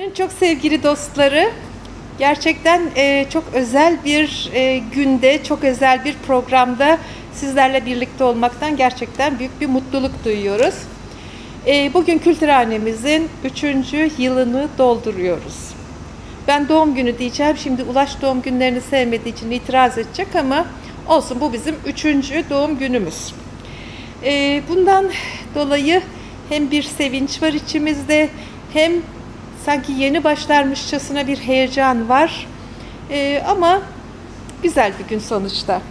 Gönül'ün çok sevgili dostları, gerçekten çok özel bir günde, çok özel bir programda sizlerle birlikte olmaktan gerçekten büyük bir mutluluk duyuyoruz. Bugün Kültürhanemizin 3. yılını dolduruyoruz. Ben doğum günü diyeceğim, şimdi Ulaş doğum günlerini sevmediği için itiraz edecek ama olsun, bu bizim 3. doğum günümüz. Bundan dolayı hem bir sevinç var içimizde, hem sanki yeni başlarmışçasına bir heyecan var. Ama güzel bir gün sonuçta.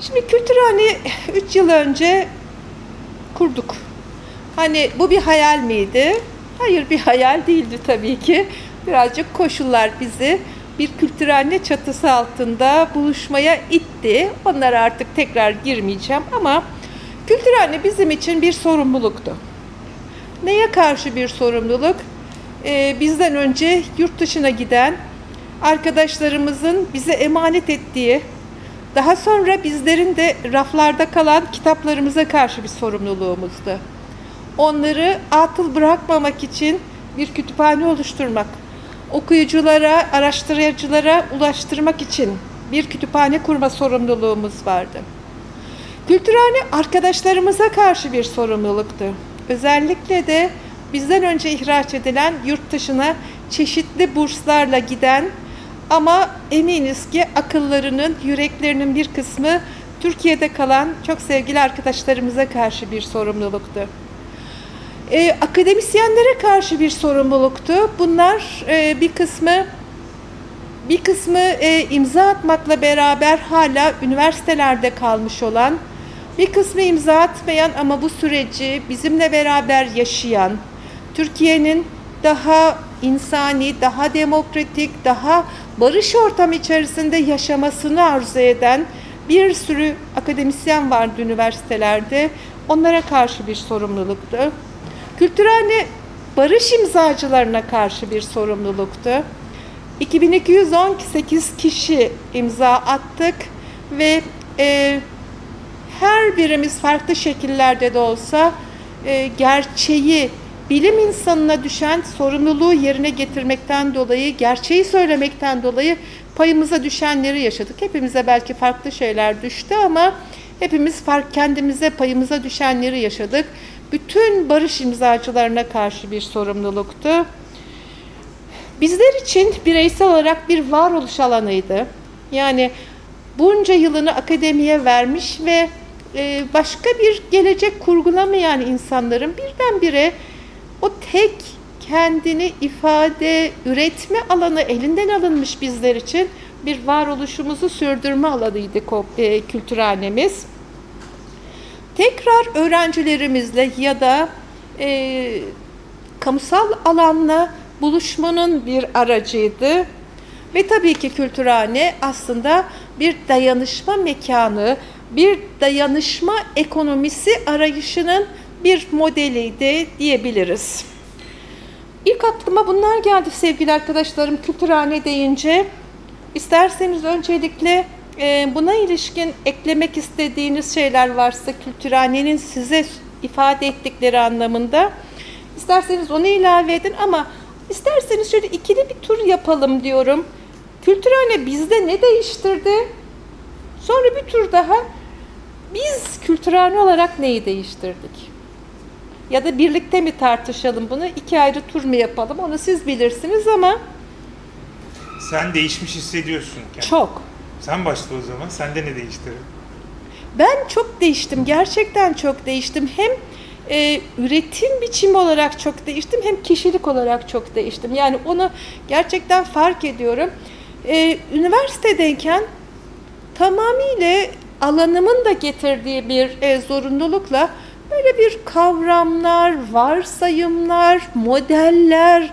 Şimdi Kültürhane 3 yıl önce kurduk. Hani bu bir hayal miydi? Hayır, bir hayal değildi tabii ki. Birazcık koşullar bizi bir Kültürhane çatısı altında buluşmaya itti. Onlara artık tekrar girmeyeceğim ama Kültürhane bizim için bir sorumluluktu. Neye karşı bir sorumluluk? Bizden önce yurt dışına giden arkadaşlarımızın bize emanet ettiği, daha sonra bizlerin de raflarda kalan kitaplarımıza karşı bir sorumluluğumuzdu. Onları atıl bırakmamak için bir kütüphane oluşturmak, okuyuculara, araştırıcılara ulaştırmak için bir kütüphane kurma sorumluluğumuz vardı. Kültürhane arkadaşlarımıza karşı bir sorumluluktu. Özellikle de bizden önce ihraç edilen, yurt dışına çeşitli burslarla giden ama eminiz ki akıllarının, yüreklerinin bir kısmı Türkiye'de kalan çok sevgili arkadaşlarımıza karşı bir sorumluluktu. Akademisyenlere karşı bir sorumluluktu. Bunlar bir kısmı imza atmakla beraber hala üniversitelerde kalmış olan, bir kısmı imza atmayan ama bu süreci bizimle beraber yaşayan, Türkiye'nin daha insani, daha demokratik, daha barış ortamı içerisinde yaşamasını arzu eden bir sürü akademisyen vardı üniversitelerde. Onlara karşı bir sorumluluktu. Kültürhane barış imzacılarına karşı bir sorumluluktu. 2218 kişi imza attık ve her birimiz farklı şekillerde de olsa gerçeği, bilim insanına düşen sorumluluğu yerine getirmekten dolayı, gerçeği söylemekten dolayı payımıza düşenleri yaşadık. Hepimize belki farklı şeyler düştü ama hepimiz kendimize payımıza düşenleri yaşadık. Bütün barış imzacılarına karşı bir sorumluluktu. Bizler için bireysel olarak bir varoluş alanıydı. Yani bunca yılını akademiye vermiş ve başka bir gelecek kurgulamayan insanların birdenbire o tek kendini ifade, üretme alanı elinden alınmış, bizler için bir varoluşumuzu sürdürme alanıydı Kültürhanemiz. Tekrar öğrencilerimizle ya da kamusal alanla buluşmanın bir aracıydı. Ve tabii ki Kültürhane aslında bir dayanışma mekanı, bir dayanışma ekonomisi arayışının bir modeliydi diyebiliriz. İlk aklıma bunlar geldi sevgili arkadaşlarım Kültürhane deyince. İsterseniz öncelikle buna ilişkin eklemek istediğiniz şeyler varsa Kültürhane'nin size ifade ettikleri anlamında, isterseniz onu ilave edin ama isterseniz şöyle ikili bir tur yapalım diyorum. Kültürhane bizde ne değiştirdi? Sonra bir tur daha, biz Kültürhane olarak neyi değiştirdik? Ya da birlikte mi tartışalım bunu? İki ayrı tur mu yapalım? Onu siz bilirsiniz ama sen değişmiş hissediyorsun kendini. Çok. Sen başla o zaman. Sende ne değiştirir? Ben çok değiştim. Gerçekten çok değiştim. Hem üretim biçimi olarak çok değiştim, hem kişilik olarak çok değiştim. Yani onu gerçekten fark ediyorum. Üniversitedeyken tamamıyla alanımın da getirdiği bir zorunlulukla böyle bir kavramlar, varsayımlar, modeller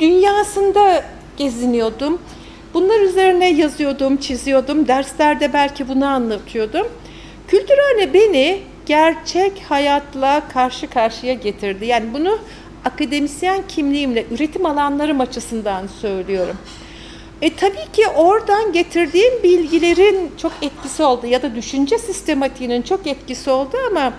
dünyasında geziniyordum. Bunlar üzerine yazıyordum, çiziyordum. Derslerde belki bunu anlatıyordum. Kültürhane beni gerçek hayatla karşı karşıya getirdi. Yani bunu akademisyen kimliğimle, üretim alanlarım açısından söylüyorum. Tabii ki oradan getirdiğim bilgilerin çok etkisi oldu ya da düşünce sistematiğinin çok etkisi oldu ama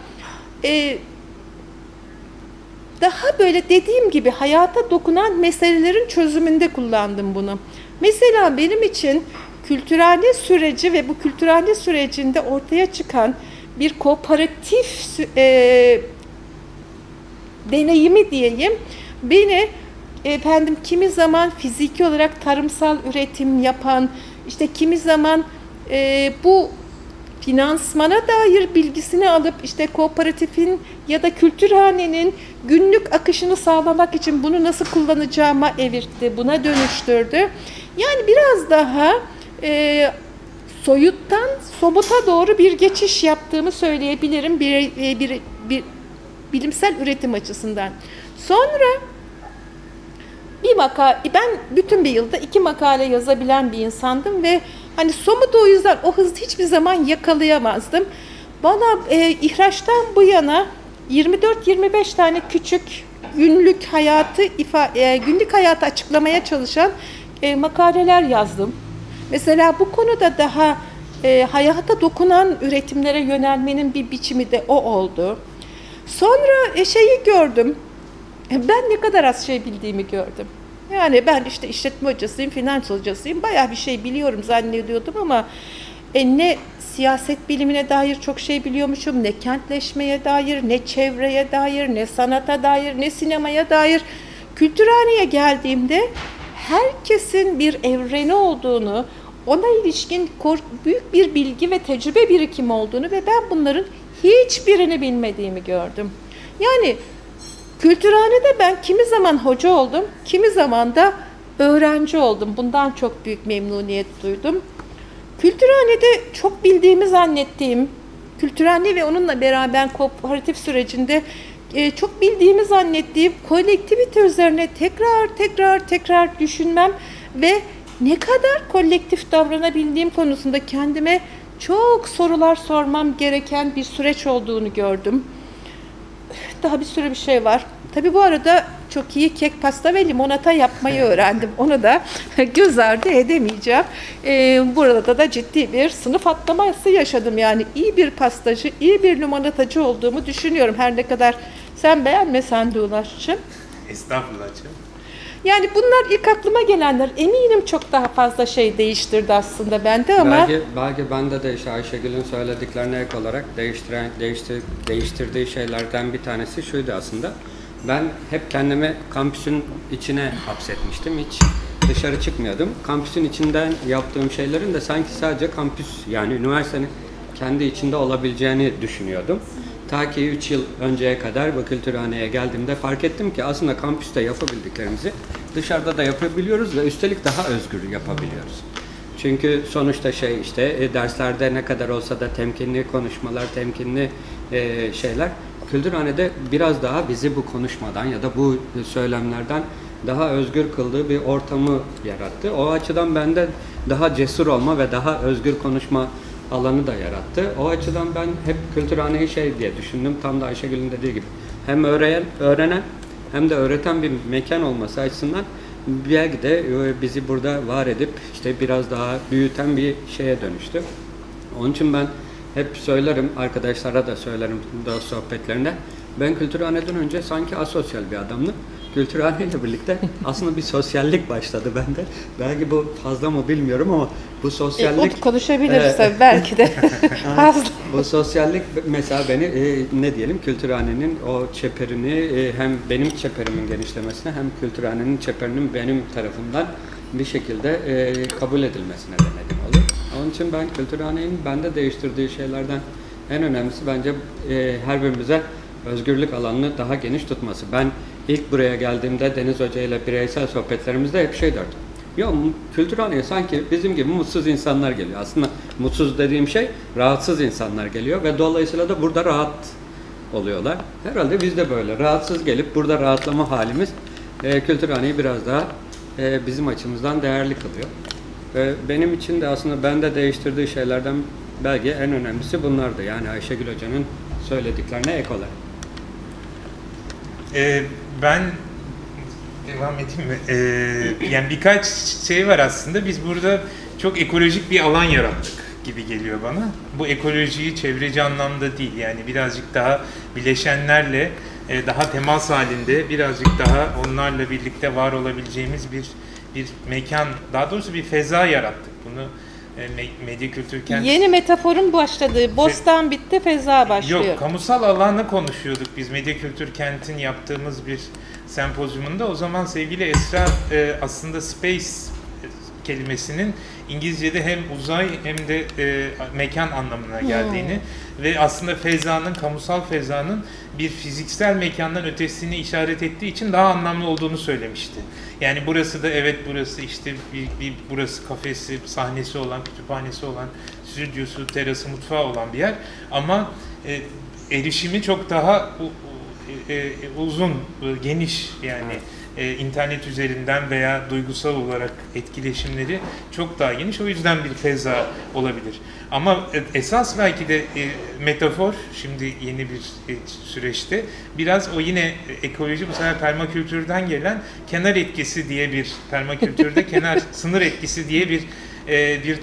daha böyle dediğim gibi hayata dokunan meselelerin çözümünde kullandım bunu. Mesela benim için kültürhane süreci ve bu kültürhane sürecinde ortaya çıkan bir kooperatif deneyimi diyeyim, beni efendim kimi zaman fiziki olarak tarımsal üretim yapan, işte kimi zaman bu finansmana dair bilgisini alıp işte kooperatifin ya da kültürhanenin günlük akışını sağlamak için bunu nasıl kullanacağıma evirtti, buna dönüştürdü. Yani biraz daha soyuttan somuta doğru bir geçiş yaptığımı söyleyebilirim bir bilimsel üretim açısından. Sonra ben bütün bir yılda 2 makale yazabilen bir insandım ve hani somutu o yüzden o hızı hiçbir zaman yakalayamazdım. Bana ihraçtan bu yana 24-25 tane küçük günlük hayatı açıklamaya çalışan makaleler yazdım. Mesela bu konuda daha hayata dokunan üretimlere yönelmenin bir biçimi de o oldu. Sonra şeyi gördüm. Ben ne kadar az şey bildiğimi gördüm. Yani ben işte işletme hocasıyım, finans hocasıyım. Bayağı bir şey biliyorum zannediyordum ama ne siyaset bilimine dair çok şey biliyormuşum, ne kentleşmeye dair, ne çevreye dair, ne sanata dair, ne sinemaya dair. Kültürhaneye geldiğimde herkesin bir evreni olduğunu, ona ilişkin büyük bir bilgi ve tecrübe birikimi olduğunu ve ben bunların hiçbirini bilmediğimi gördüm. Yani kültürhanede ben kimi zaman hoca oldum, kimi zaman da öğrenci oldum. Bundan çok büyük memnuniyet duydum. Kültürhanede çok bildiğimi zannettiğim, kültürhane ve onunla beraber kooperatif sürecinde çok bildiğimi zannettiğim kolektivite üzerine tekrar düşünmem ve ne kadar kolektif davranabildiğim konusunda kendime çok sorular sormam gereken bir süreç olduğunu gördüm. Daha bir sürü bir şey var. Tabii bu arada çok iyi kek, pasta ve limonata yapmayı öğrendim. Onu da göz ardı edemeyeceğim. Burada da ciddi bir sınıf atlaması yaşadım. Yani iyi bir pastacı, iyi bir limonatacı olduğumu düşünüyorum. Her ne kadar sen beğenmesen de Ulaş'cığım. Estağfurullah canım. Yani bunlar ilk aklıma gelenler. Eminim çok daha fazla şey değiştirdi aslında bende ama... Belki bende de işte Ayşegül'ün söylediklerine ek olarak değiştirdiği şeylerden bir tanesi şuydu aslında. Ben hep kendimi kampüsün içine hapsetmiştim. Hiç dışarı çıkmıyordum. Kampüsün içinden yaptığım şeylerin de sanki sadece kampüs, yani üniversitenin kendi içinde olabileceğini düşünüyordum. Ta ki 3 yıl önceye kadar bu kültürhaneye geldiğimde fark ettim ki aslında kampüste yapabildiklerimizi dışarıda da yapabiliyoruz ve üstelik daha özgür yapabiliyoruz. Çünkü sonuçta derslerde ne kadar olsa da temkinli konuşmalar, temkinli şeyler, kültürhanede biraz daha bizi bu konuşmadan ya da bu söylemlerden daha özgür kıldığı bir ortamı yarattı. O açıdan bende daha cesur olma ve daha özgür konuşma alanı da yarattı. O açıdan ben hep kültürhaneyi diye düşündüm. Tam da Ayşegül'ün dediği gibi. Hem öğrenen hem de öğreten bir mekan olması açısından belki de bizi burada var edip biraz daha büyüten bir şeye dönüştü. Onun için ben hep söylerim, arkadaşlara da söylerim sohbetlerinde. Ben kültürhaneden önce sanki asosyal bir adamdım. Kültürhaneyle birlikte aslında bir sosyallik başladı bende. Belki bu fazla mı bilmiyorum ama bu sosyallik... konuşabiliriz tabii belki de fazla. Bu sosyallik mesela beni kültürhanenin o çeperini hem benim çeperimin genişlemesine hem kültürhanenin çeperinin benim tarafımdan bir şekilde kabul edilmesine denedim olur. Onun için ben kültürhanenin bende değiştirdiği şeylerden en önemlisi bence her birimize özgürlük alanını daha geniş tutması. Ben ilk buraya geldiğimde Deniz Hoca ile bireysel sohbetlerimizde hep derdim. Ya kültürhaneye sanki bizim gibi mutsuz insanlar geliyor. Aslında mutsuz dediğim rahatsız insanlar geliyor ve dolayısıyla da burada rahat oluyorlar. Herhalde biz de böyle rahatsız gelip burada rahatlama halimiz kültürhaneyi biraz daha bizim açımızdan değerli kılıyor. Benim için de aslında bende değiştirdiği şeylerden belki en önemlisi bunlardı. Yani Ayşegül Hoca'nın söylediklerine ek olarak. Ben devam edeyim mi? Yani birkaç şey var aslında. Biz burada çok ekolojik bir alan yarattık gibi geliyor bana. Bu ekolojiyi çevreci anlamda değil. Yani birazcık daha bileşenlerle daha temas halinde, birazcık daha onlarla birlikte var olabileceğimiz bir mekan, daha doğrusu bir feza yarattık. Bunu medya kültür kendisi... Yeni metaforun başladığı, bostan bitti, feza başlıyor. Yok, kamusal alanı konuşuyorduk biz medya kültür kentin yaptığımız bir sempozyumunda. O zaman sevgili Esra aslında space kelimesinin İngilizce'de hem uzay hem de mekan anlamına geldiğini ve aslında fezanın, kamusal fezanın bir fiziksel mekandan ötesini işaret ettiği için daha anlamlı olduğunu söylemişti. Yani burası da evet, burası işte bir burası kafesi, sahnesi olan, kütüphanesi olan, stüdyosu, terası, mutfağı olan bir yer ama erişimi çok daha uzun, geniş yani. İnternet üzerinden veya duygusal olarak etkileşimleri çok daha geniş. O yüzden bir feza olabilir. Ama esas belki de metafor, şimdi yeni bir süreçte biraz o yine ekoloji, mesela permakültürden gelen kenar etkisi diye bir, permakültürde kenar sınır etkisi diye bir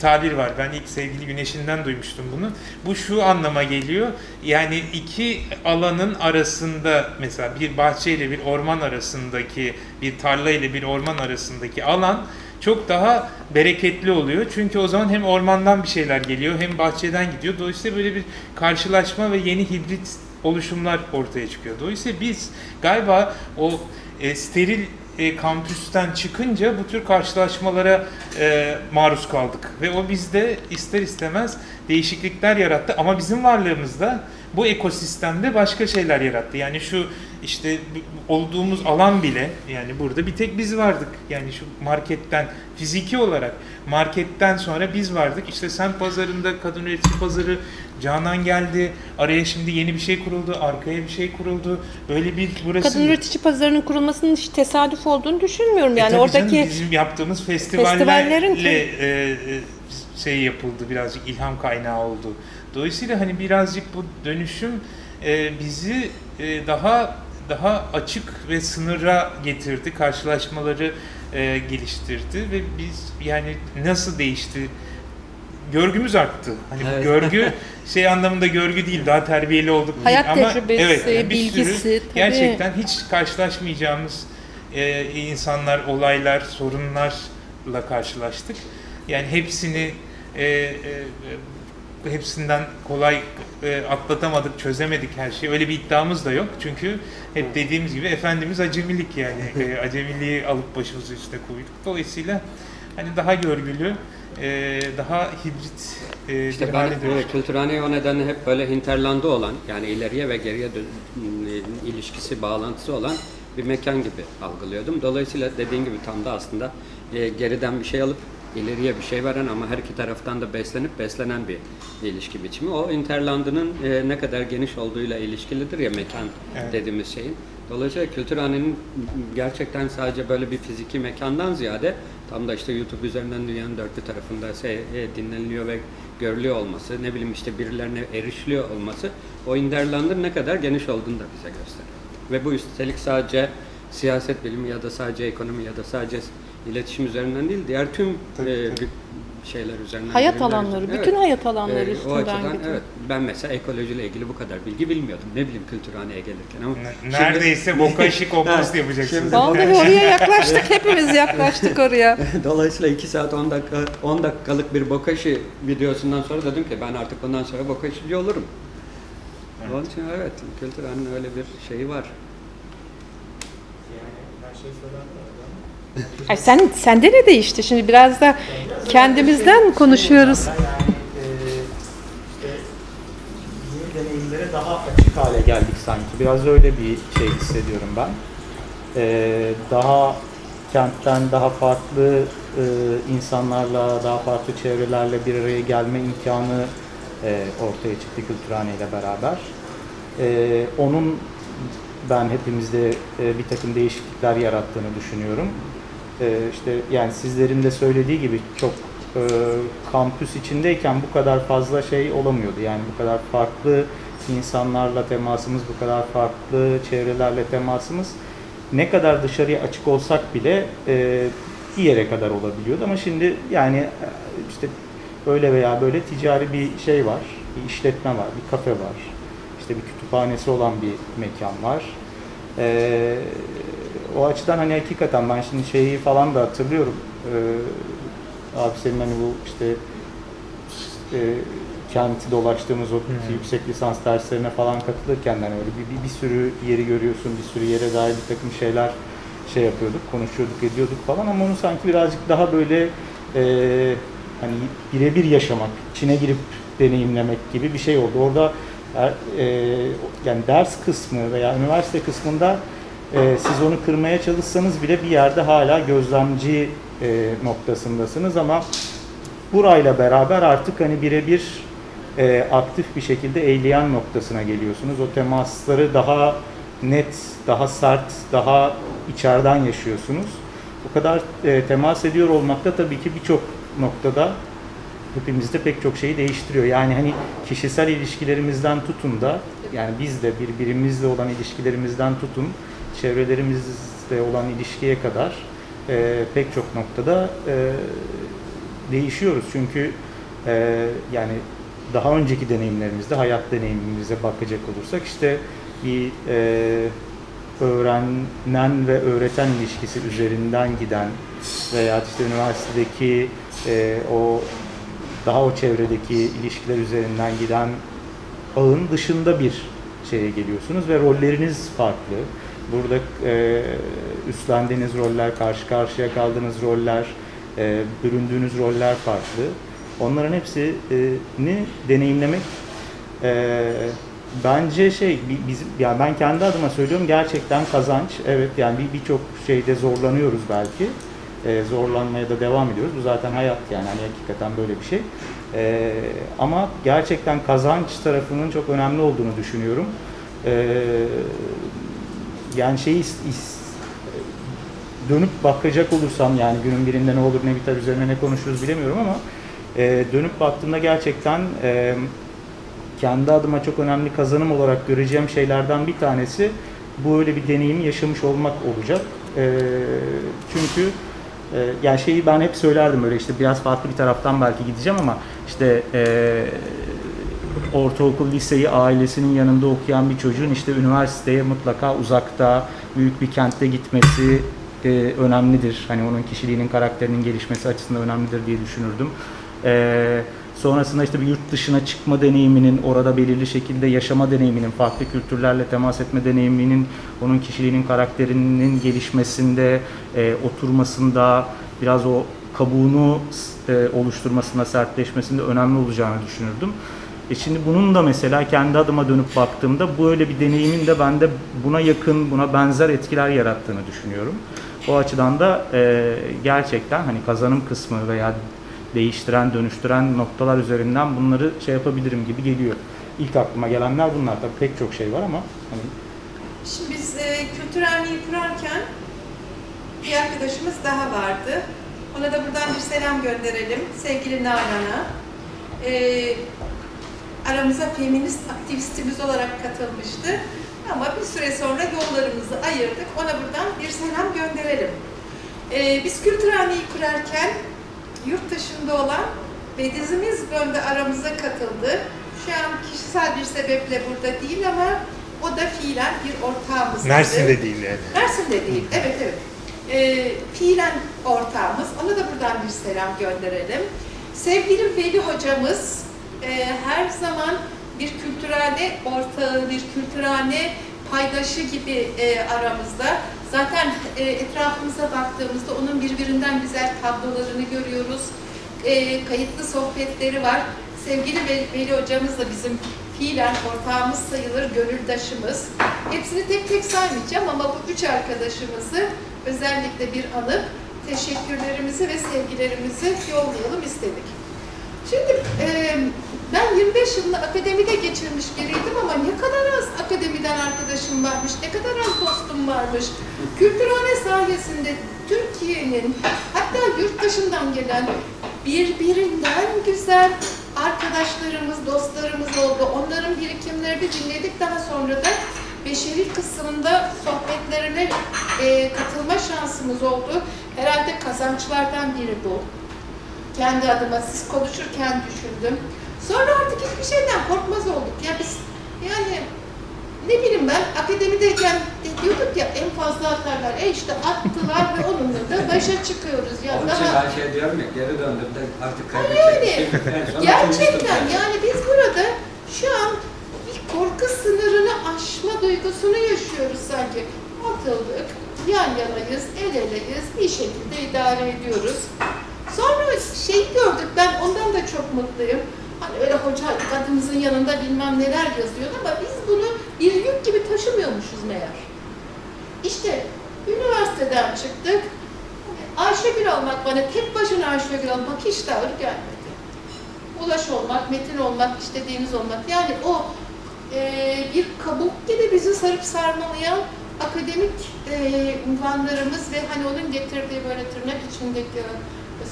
tabir var. Ben ilk sevgili Güneş'inden duymuştum bunu. Bu şu anlama geliyor. Yani iki alanın arasında, mesela bir bahçe ile bir orman arasındaki, bir tarla ile bir orman arasındaki alan çok daha bereketli oluyor. Çünkü o zaman hem ormandan bir şeyler geliyor, hem bahçeden gidiyor. Dolayısıyla böyle bir karşılaşma ve yeni hibrit oluşumlar ortaya çıkıyor. Dolayısıyla biz galiba o steril kampüsten çıkınca bu tür karşılaşmalara maruz kaldık. Ve o bizde ister istemez değişiklikler yarattı. Ama bizim varlığımızda bu ekosistemde başka şeyler yarattı. Yani şu işte olduğumuz alan bile, yani burada bir tek biz vardık. Yani şu marketten, fiziki olarak marketten sonra biz vardık. İşte sen pazarında, kadın üretici pazarı, Canan geldi. Araya şimdi yeni bir şey kuruldu. Arkaya bir şey kuruldu. Böyle bir burası... Kadın üretici pazarının kurulmasının hiç tesadüf olduğunu düşünmüyorum. Yani oradaki canım, bizim yaptığımız festivallerle şey yapıldı. Birazcık ilham kaynağı oldu. Dolayısıyla hani birazcık bu dönüşüm bizi daha açık ve sınıra getirdi. Karşılaşmaları geliştirdi ve biz yani nasıl değişti? Görgümüz arttı. Hani evet. Görgü şey anlamında görgü değil, daha terbiyeli olduk. Hayat ama tecrübesi, evet, yani bilgisi. Tabii. Gerçekten hiç karşılaşmayacağımız insanlar, olaylar, sorunlarla karşılaştık. Yani hepsini hepsinden kolay atlatamadık, çözemedik her şeyi. Öyle bir iddiamız da yok. Çünkü hep dediğimiz gibi Efendimiz acemilik yani. Acemiliği alıp başımızı üstüne koyduk. Dolayısıyla hani daha görgülü, daha hibrit işte bir hale dönüştü. Kültürhane o nedenle hep böyle hinterlandı olan, yani ileriye ve geriye ilişkisi, bağlantısı olan bir mekan gibi algılıyordum. Dolayısıyla dediğin gibi tam da aslında geriden bir şey alıp ileriye bir şey veren ama her iki taraftan da beslenip beslenen bir ilişki biçimi. O interlandının ne kadar geniş olduğuyla ilişkilidir ya mekan, evet, dediğimiz şeyin. Dolayısıyla Kültürhane'nin gerçekten sadece böyle bir fiziki mekandan ziyade tam da işte YouTube üzerinden dünyanın dört bir tarafında dinleniliyor ve görülüyor olması, ne bileyim işte birilerine erişiliyor olması o interlandın ne kadar geniş olduğunu da bize gösteriyor. Ve bu üstelik sadece siyaset bilimi ya da sadece ekonomi ya da sadece İletişim üzerinden değil, diğer tüm şeyler üzerinden. Hayat alanları, üzerinden, bütün evet, hayat alanları üstünden açıdan, gidiyor. Evet, ben mesela ekolojiyle ilgili bu kadar bilgi bilmiyordum. Ne bileyim Kültürhane'ye gelirken ama... Neredeyse boka işi kompost yapacaksınız. Vallahi oraya yaklaştık, hepimiz yaklaştık oraya. Dolayısıyla 2 saat 10 dakika, 10 dakikalık bir boka işi videosundan sonra dedim ki ben artık bundan sonra boka işici olurum. Evet. Onun için evet, Kültürhane'nin öyle bir şeyi var. Yani her şey söylenmiyor. Ay sende ne değişti? Şimdi biraz da kendimizden konuşuyoruz. Yani, işte yeni deneyimlere daha açık hale geldik sanki. Biraz öyle bir şey hissediyorum ben. Daha kentten daha farklı insanlarla, daha farklı çevrelerle bir araya gelme imkanı ortaya çıktı Kültürhane ile beraber. Onun ben hepimizde bir takım değişiklikler yarattığını düşünüyorum. İşte yani sizlerin de söylediği gibi çok kampüs içindeyken bu kadar fazla şey olamıyordu. Yani bu kadar farklı insanlarla temasımız, bu kadar farklı çevrelerle temasımız ne kadar dışarıya açık olsak bile bir yere kadar olabiliyordu. Ama şimdi yani işte öyle veya böyle ticari bir şey var, bir işletme var, bir kafe var, işte bir kütüphanesi olan bir mekan var. O açıdan hani hakikaten ben şimdi şeyi falan da hatırlıyorum. Abi senin hani bu işte kenti dolaştığımız o yüksek lisans derslerine falan katılırken hani öyle bir sürü yeri görüyorsun, bir sürü yere dair bir takım şeyler şey yapıyorduk, konuşuyorduk, ediyorduk falan ama onu sanki birazcık daha böyle hani birebir yaşamak, içine girip deneyimlemek gibi bir şey oldu. Orada yani ders kısmı veya üniversite kısmında siz onu kırmaya çalışsanız bile bir yerde hala gözlemci noktasındasınız ama burayla beraber artık hani birebir aktif bir şekilde eyleyen noktasına geliyorsunuz. O temasları daha net, daha sert, daha içeriden yaşıyorsunuz. O kadar temas ediyor olmak da tabii ki birçok noktada hepimizde pek çok şeyi değiştiriyor. Yani hani kişisel ilişkilerimizden tutun da, yani biz de birbirimizle olan ilişkilerimizden tutun, çevrelerimizle olan ilişkiye kadar pek çok noktada değişiyoruz. Çünkü yani daha önceki deneyimlerimizde, hayat deneyimimize bakacak olursak işte bir öğrenen ve öğreten ilişkisi üzerinden giden veya işte üniversitedeki o daha o çevredeki ilişkiler üzerinden giden ağın dışında bir şeye geliyorsunuz ve rolleriniz farklı. Burada üstlendiğiniz roller, karşı karşıya kaldığınız roller, büründüğünüz roller farklı. Onların hepsini deneyimlemek bence şey, yani ben kendi adıma söylüyorum, gerçekten kazanç. Evet, yani birçok şeyde zorlanıyoruz belki. Zorlanmaya da devam ediyoruz. Bu zaten hayat, yani hani hakikaten böyle bir şey. Ama gerçekten kazanç tarafının çok önemli olduğunu düşünüyorum. Yani şeyi dönüp bakacak olursam, yani günün birinde ne olur ne biter üzerine ne konuşuruz bilemiyorum ama dönüp baktığımda gerçekten kendi adıma çok önemli kazanım olarak göreceğim şeylerden bir tanesi bu, öyle bir deneyimi yaşamış olmak olacak. Çünkü yani şeyi ben hep söylerdim, öyle işte biraz farklı bir taraftan belki gideceğim ama işte ortaokul, liseyi ailesinin yanında okuyan bir çocuğun işte üniversiteye mutlaka uzakta, büyük bir kentte gitmesi önemlidir. Hani onun kişiliğinin, karakterinin gelişmesi açısından önemlidir diye düşünürdüm. Sonrasında işte bir yurt dışına çıkma deneyiminin, orada belirli şekilde yaşama deneyiminin, farklı kültürlerle temas etme deneyiminin, onun kişiliğinin, karakterinin gelişmesinde, oturmasında, biraz o kabuğunu oluşturmasında, sertleşmesinde önemli olacağını düşünürdüm. Şimdi bunun da mesela kendi adıma dönüp baktığımda böyle bir deneyimin de bende buna yakın, buna benzer etkiler yarattığını düşünüyorum. O açıdan da gerçekten hani kazanım kısmı veya değiştiren, dönüştüren noktalar üzerinden bunları şey yapabilirim gibi geliyor. İlk aklıma gelenler bunlar. Tabii pek çok şey var ama hani... Şimdi biz Kültürhane'yi kurarken bir arkadaşımız daha vardı. Ona da buradan bir selam gönderelim. Sevgili Nalan'a. Aramıza feminist aktivistimiz olarak katılmıştı. Ama bir süre sonra yollarımızı ayırdık. Ona buradan bir selam gönderelim. Biz Kültürhane'yi kurarken yurt dışında olan Bediz'imiz böyle aramıza katıldı. Şu an kişisel bir sebeple burada değil ama o da fiilen bir ortağımız. Mersin'de değil yani. Mersin'de değil, evet evet. Fiilen ortağımız. Ona da buradan bir selam gönderelim. Sevgili Veli hocamız her zaman bir Kültürhane ortağı, bir Kültürhane paydaşı gibi aramızda. Zaten etrafımıza baktığımızda onun birbirinden güzel tablolarını görüyoruz. Kayıtlı sohbetleri var. Sevgili Veli hocamız da bizim fiilen ortağımız sayılır, gönüldaşımız. Hepsini tek tek saymayacağım ama bu üç arkadaşımızı özellikle bir anıp teşekkürlerimizi ve sevgilerimizi yollayalım istedik. Şimdi ben 25 yılını akademide geçirmiş biriydim ama ne kadar az akademiden arkadaşım varmış, ne kadar az dostum varmış. Kültürhane sayesinde Türkiye'nin, hatta yurt dışından gelen birbirinden güzel arkadaşlarımız, dostlarımız oldu. Onların birikimlerini dinledik, daha sonra da beşeri kısmında sohbetlerine katılma şansımız oldu. Herhalde kazançlardan biri bu. Kendi adıma siz konuşurken düşündüm. Sonra artık hiçbir şeyden korkmaz olduk. Ya biz yani ne bileyim ben akademideyken diyorduk ya en fazla atarlar. İşte attılar ve onunla da başa çıkıyoruz. Ya onun için her şey diyorum ya, geri döndüğümde artık kaybedecek. Gerçekten yani biz burada şu an bir korku sınırını aşma duygusunu yaşıyoruz sanki. Atıldık, yan yanayız, el eleyiz, bir şekilde idare ediyoruz. Sonra şeyi gördük, ben ondan da çok mutluyum. Hani öyle hoca adımızın yanında bilmem neler yazıyordu ama biz bunu bir yük gibi taşımıyormuşuz meğer. İşte üniversiteden çıktık, Ayşegül olmak bana, tek başına Ayşegül olmak hiç de ağır gelmedi. Ulaş olmak, Metin olmak, işte Deniz olmak, yani o bir kabuk gibi bizi sarıp sarmalayan akademik unvanlarımız ve hani onun getirdiği böyle tırnak içindeki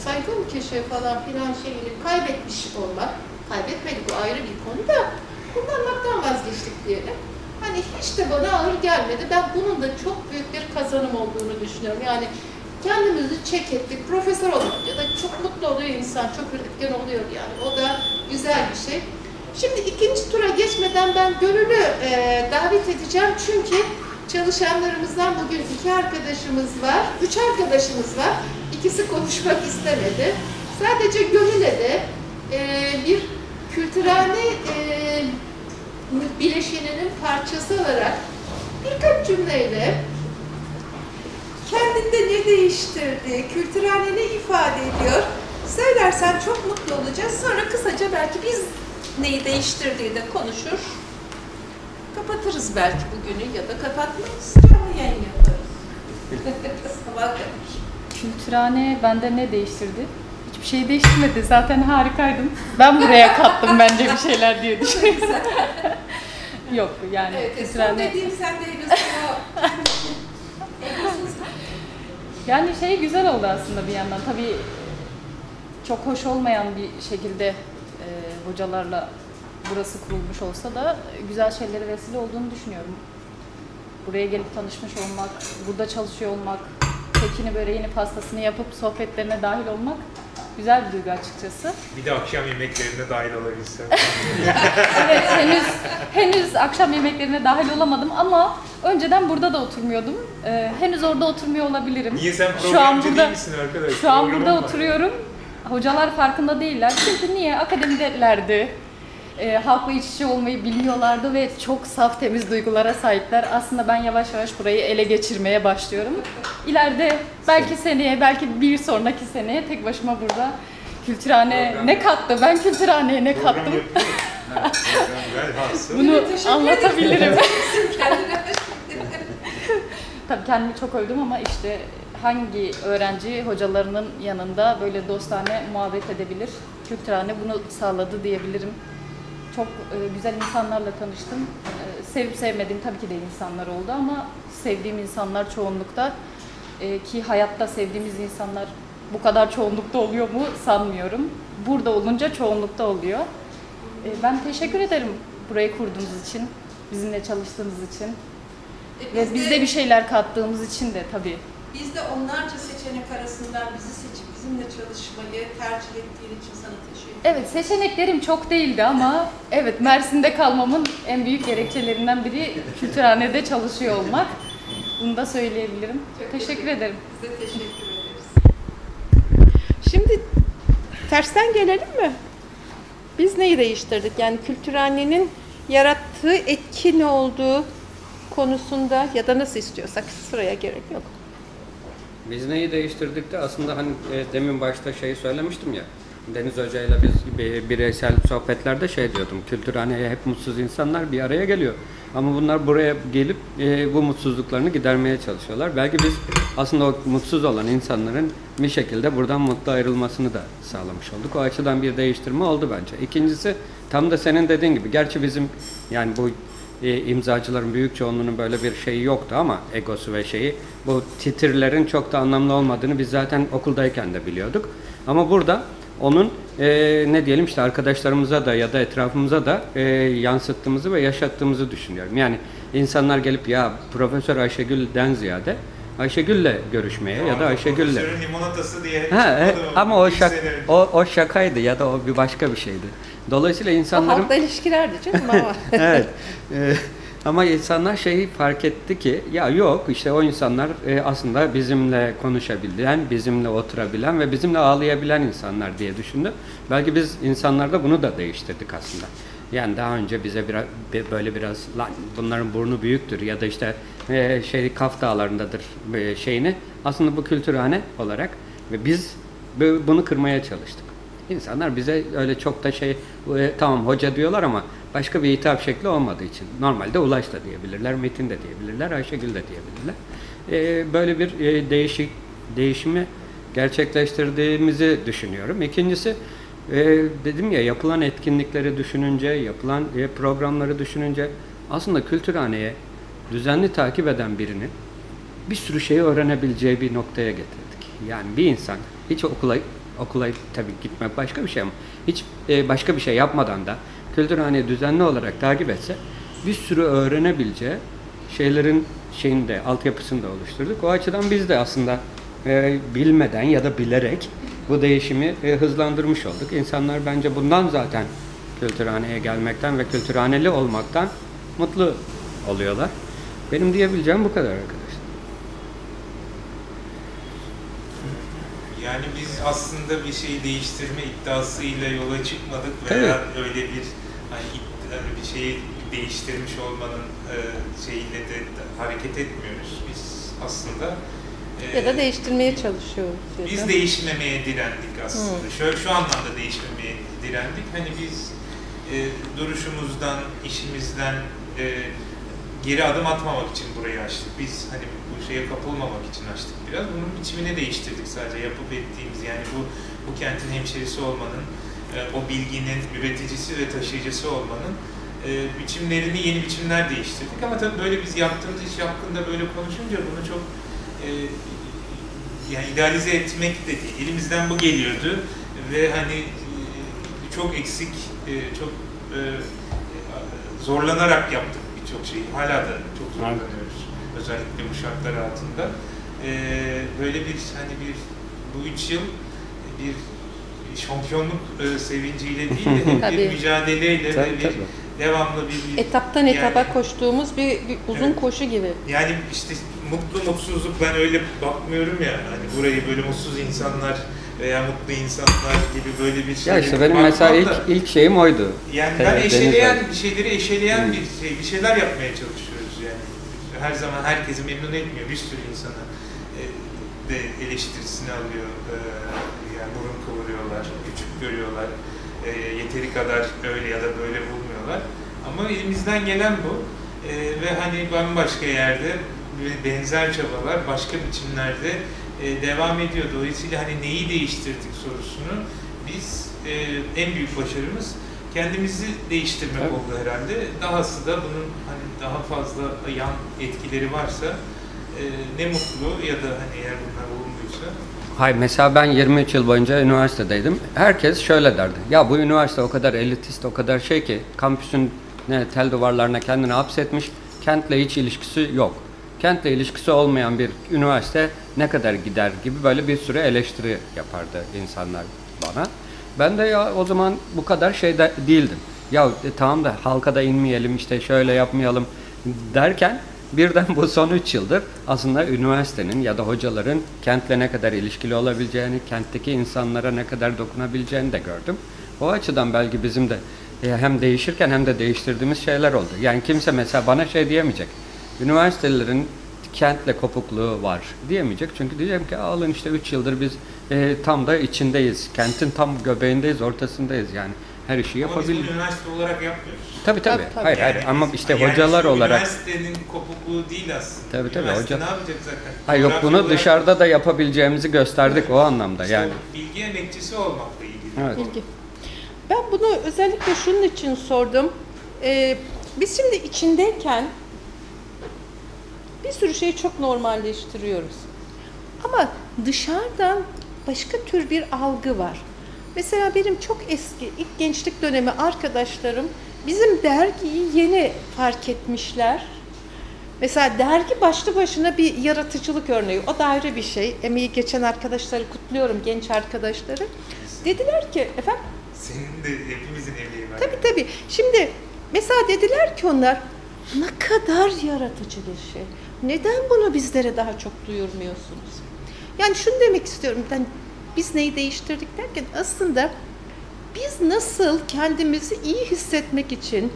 saygın kişi falan filan şeyini kaybetmiş olmak, kaybetmedik o ayrı bir konu da, kullanmaktan vazgeçtik diyelim. Hani hiç de bana ağır gelmedi. Ben bunun da çok büyük bir kazanım olduğunu düşünüyorum. Yani kendimizi çek ettik, profesör olduk ya da çok mutlu oluyor insan, çok üretken oluyor yani. O da güzel bir şey. Şimdi ikinci tura geçmeden ben Gönül'ü davet edeceğim çünkü çalışanlarımızdan bugün 2 arkadaşımız var, 3 arkadaşımız var. İkisi konuşmak istemedi. Sadece Gönül'e de bir kültürhane bileşeninin parçası olarak birkaç cümleyle kendinde ne değiştirdi, kültürhane ne ifade ediyor söylersen çok mutlu olacağız. Sonra kısaca belki biz neyi değiştirdiği de konuşur. Kapatırız belki bugünü ya da kapatmayız. Canlı yayın yaparız. Sabah kadar. Kültürhane bende ne değiştirdi? Hiçbir şey değiştirmedi. Zaten harikaydım. Ben buraya kattım bence bir şeyler diye düşünüyorum. Yok yani. Evet, kültürhane... Son dediğim sende henüz yani şey güzel oldu aslında bir yandan. Tabii çok hoş olmayan bir şekilde hocalarla burası kurulmuş olsa da güzel şeylere vesile olduğunu düşünüyorum. Buraya gelip tanışmış olmak, burada çalışıyor olmak, tekini böreğini pastasını yapıp sohbetlerine dahil olmak güzel bir duygu açıkçası. Bir de akşam yemeklerine dahil olabilsem. Evet, henüz akşam yemeklerine dahil olamadım ama önceden burada da oturmuyordum. Henüz orada oturmuyor olabilirim. Niye sen programcı değil misin arkadaş? Şu an burada oturuyorum. Hocalar farkında değiller. Çünkü niye? Akademidelerdi. Halkla iç içe olmayı bilmiyorlardı ve çok saf, temiz duygulara sahipler. Aslında ben yavaş yavaş burayı ele geçirmeye başlıyorum. İleride belki seneye, belki bir sonraki seneye tek başıma burada kültürhane ne kattı, ben kültürhaneye ne kattım? Bunu anlatabilirim. Tabii kendimi çok övdüm ama işte hangi öğrenci hocalarının yanında böyle dostane muhabbet edebilir? Kültürhane bunu sağladı diyebilirim. Çok güzel insanlarla tanıştım. Sevip sevmediğim tabii ki de insanlar oldu ama sevdiğim insanlar çoğunlukta. Ki hayatta sevdiğimiz insanlar bu kadar çoğunlukta oluyor mu sanmıyorum. Burada olunca çoğunlukta oluyor. Ben teşekkür ederim burayı kurduğunuz için, bizimle çalıştığınız için. Ve bize bir şeyler kattığımız için de tabii. Biz de onlarca seçenek arasından bizi seçip bizimle çalışmayı tercih ettiğin için sana teşekkür ederim. Evet, seçeneklerim çok değildi ama evet, Mersin'de kalmamın en büyük gerekçelerinden biri kültürhanede çalışıyor olmak. Bunu da söyleyebilirim. Çok teşekkür ederim. Size teşekkür ederiz. Şimdi tersten gelelim mi? Biz neyi değiştirdik? Yani kültürhanenin yarattığı etki ne olduğu konusunda ya da nasıl istiyorsak, sıraya gerek yok. Biz neyi değiştirdik de aslında hani demin başta şeyi söylemiştim ya, Deniz Hoca ile biz bireysel sohbetlerde şey diyordum, kültürhaneye hep mutsuz insanlar bir araya geliyor. Ama bunlar buraya gelip bu mutsuzluklarını gidermeye çalışıyorlar. Belki biz aslında o mutsuz olan insanların bir şekilde buradan mutlu ayrılmasını da sağlamış olduk. O açıdan bir değiştirme oldu bence. İkincisi tam da senin dediğin gibi, gerçi bizim yani bu imzacıların büyük çoğunluğunun böyle bir şeyi yoktu ama egosu ve şeyi, bu titirlerin çok da anlamlı olmadığını biz zaten okuldayken de biliyorduk. Ama burada onun ne diyelim işte arkadaşlarımıza da ya da etrafımıza da yansıttığımızı ve yaşattığımızı düşünüyorum. Yani insanlar gelip ya Profesör Ayşegül'den ziyade Ayşegül'le görüşmeye ya da Ayşegül'le. Limonatası diye. Ha, ama o şakaydı ya da o bir başka bir şeydi. Dolayısıyla insanların... O halkla ilişkilerdi canım ama. Evet. Ama insanlar şeyi fark etti ki ya yok işte o insanlar aslında bizimle konuşabilen, bizimle oturabilen ve bizimle ağlayabilen insanlar diye düşündüm. Belki biz insanlarda bunu da değiştirdik aslında. Yani daha önce bize biraz, böyle biraz lan bunların burnu büyüktür ya da işte Kaf Dağları'ndadır şeyini aslında bu kültürhane olarak ve biz bunu kırmaya çalıştık. İnsanlar bize öyle çok da tamam hoca diyorlar ama başka bir hitap şekli olmadığı için. Normalde Ulaş da diyebilirler, Metin de diyebilirler, Ayşegül de diyebilirler. Böyle bir değişimi gerçekleştirdiğimizi düşünüyorum. İkincisi dedim ya yapılan etkinlikleri düşününce, yapılan programları düşününce aslında Kültürhane'ye düzenli takip eden birinin bir sürü şeyi öğrenebileceği bir noktaya getirdik. Yani bir insan hiç okula tabii gitmek başka bir şey ama hiç başka bir şey yapmadan da Kültürhane'yi düzenli olarak takip etse bir sürü öğrenebileceği altyapısını da oluşturduk. O açıdan biz de aslında bilmeden ya da bilerek bu değişimi hızlandırmış olduk. İnsanlar bence bundan zaten Kültürhane'ye gelmekten ve kültürhaneli olmaktan mutlu oluyorlar. Benim diyebileceğim bu kadar arkadaşlar. Yani biz aslında bir şeyi değiştirme iddiasıyla yola çıkmadık veya tabii. Öyle bir bir şeyi değiştirmiş olmanın şeyiyle de hareket etmiyoruz. Biz aslında ya da değiştirmeye çalışıyoruz. Biz değişmemeye direndik aslında. Şöyle şu anlamda değişmemeye direndik. Hani biz duruşumuzdan, işimizden geri adım atmamak için burayı açtık. Biz hani bu şeye kapılmamak için açtık biraz. Bunun biçimini değiştirdik sadece yapıp ettiğimiz. Yani bu kentin hemşerisi olmanın, o bilginin üreticisi ve taşıyıcısı olmanın biçimlerini yeni biçimler değiştirdik. Ama tabii böyle biz yaptığımız iş hakkında böyle konuşunca bunu çok yani idealize etmek de değil. Elimizden bu geliyordu ve hani çok eksik, çok zorlanarak yaptık birçok şeyi. Hala da çok zorlanıyoruz. Özellikle bu şartlar altında. Böyle bir bu 3 yıl bir şampiyonluk sevinciyle değil de bir mücadeleyle ve bir devamlı bir etaptan etaba koştuğumuz bir uzun koşu gibi. Yani işte mutsuzluk ben öyle bakmıyorum ya. Hani burayı böyle mutsuz insanlar veya mutlu insanlar gibi böyle bir şey. Ya işte benim mesela ilk şeyim oydu. Yani ben bir şeyleri eşeleyen bir şeyler yapmaya çalışıyoruz yani. Her zaman herkesi memnun etmiyor. Bir sürü insana de eleştirisini alıyor. Yani burun kıvırıyorlar, küçük görüyorlar. Yeteri kadar öyle ya da böyle bulmuyorlar. Ama elimizden gelen bu. Ve hani bambaşka yerde benzer çabalar başka biçimlerde devam ediyor. Dolayısıyla hani neyi değiştirdik sorusunu biz en büyük başarımız kendimizi değiştirmek oldu herhalde. Dahası da bunun hani daha fazla yan etkileri varsa ne mutlu ya da hani eğer bunlar olmuyorsa. Hayır mesela ben 23 yıl boyunca üniversitedeydim. Herkes şöyle derdi. Ya bu üniversite o kadar elitist, o kadar şey ki kampüsün tel duvarlarına kendini hapsetmiş. Kentle hiç ilişkisi yok. Kentle ilişkisi olmayan bir üniversite ne kadar gider gibi böyle bir sürü eleştiri yapardı insanlar bana. Ben de ya o zaman bu kadar şeyde değildim. Ya tamam da halka da inmeyelim işte şöyle yapmayalım derken birden bu son 3 yıldır aslında üniversitenin ya da hocaların kentle ne kadar ilişkili olabileceğini, kentteki insanlara ne kadar dokunabileceğini de gördüm. O açıdan belki bizim de hem değişirken hem de değiştirdiğimiz şeyler oldu. Yani kimse mesela bana şey diyemeyecek. Üniversitelerin kentle kopukluğu var diyemeyecek. Çünkü diyeceğim ki alın işte 3 yıldır biz tam da içindeyiz. Kentin tam göbeğindeyiz, ortasındayız yani. Her işi yapabiliyoruz. Ama üniversite olarak yapmıyoruz. Tabii. Hayır. Ama işte hocalar olarak. Üniversitenin kopukluğu değil aslında. Tabii. Üniversite ne yapacak zaten? Hayır yok bunu olarak dışarıda da yapabileceğimizi gösterdik o anlamda işte yani. Bilgi emekçisi olmakla ilgili. Evet. Bilgi. Ben bunu özellikle şunun için sordum. Biz şimdi içindeyken bir sürü şeyi çok normalleştiriyoruz. Ama dışarıdan başka tür bir algı var. Mesela benim çok eski, ilk gençlik dönemi arkadaşlarım bizim dergiyi yeni fark etmişler. Mesela dergi başlı başına bir yaratıcılık örneği. O da ayrı bir şey. Emeği geçen arkadaşları kutluyorum, genç arkadaşları. Dediler ki, efendim? Senin de hepimizin emeği var. Tabii. Şimdi mesela dediler ki onlar, Ne kadar yaratıcı bir şey. Neden bunu bizlere daha çok duyurmuyorsunuz? Yani şunu demek istiyorum. Yani biz neyi değiştirdik derken aslında biz nasıl kendimizi iyi hissetmek için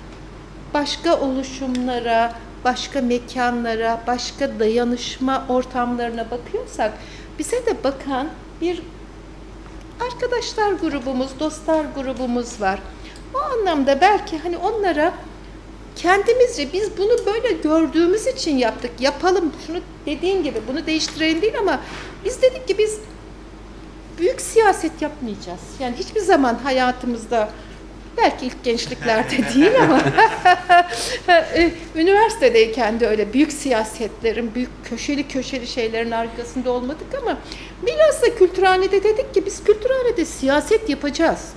başka oluşumlara, başka mekanlara, başka dayanışma ortamlarına bakıyorsak bize de bakan bir arkadaşlar grubumuz, dostlar grubumuz var. O anlamda belki hani onlara kendimizce biz bunu böyle gördüğümüz için yaptık, yapalım şunu dediğin gibi, bunu değiştirelim değil ama biz dedik ki biz büyük siyaset yapmayacağız. Yani hiçbir zaman hayatımızda, belki ilk gençliklerde değil ama üniversitedeyken de öyle büyük siyasetlerin, büyük köşeli şeylerin arkasında olmadık ama bilhassa Kültürhane'de dedik ki biz Kültürhane'de siyaset yapacağız.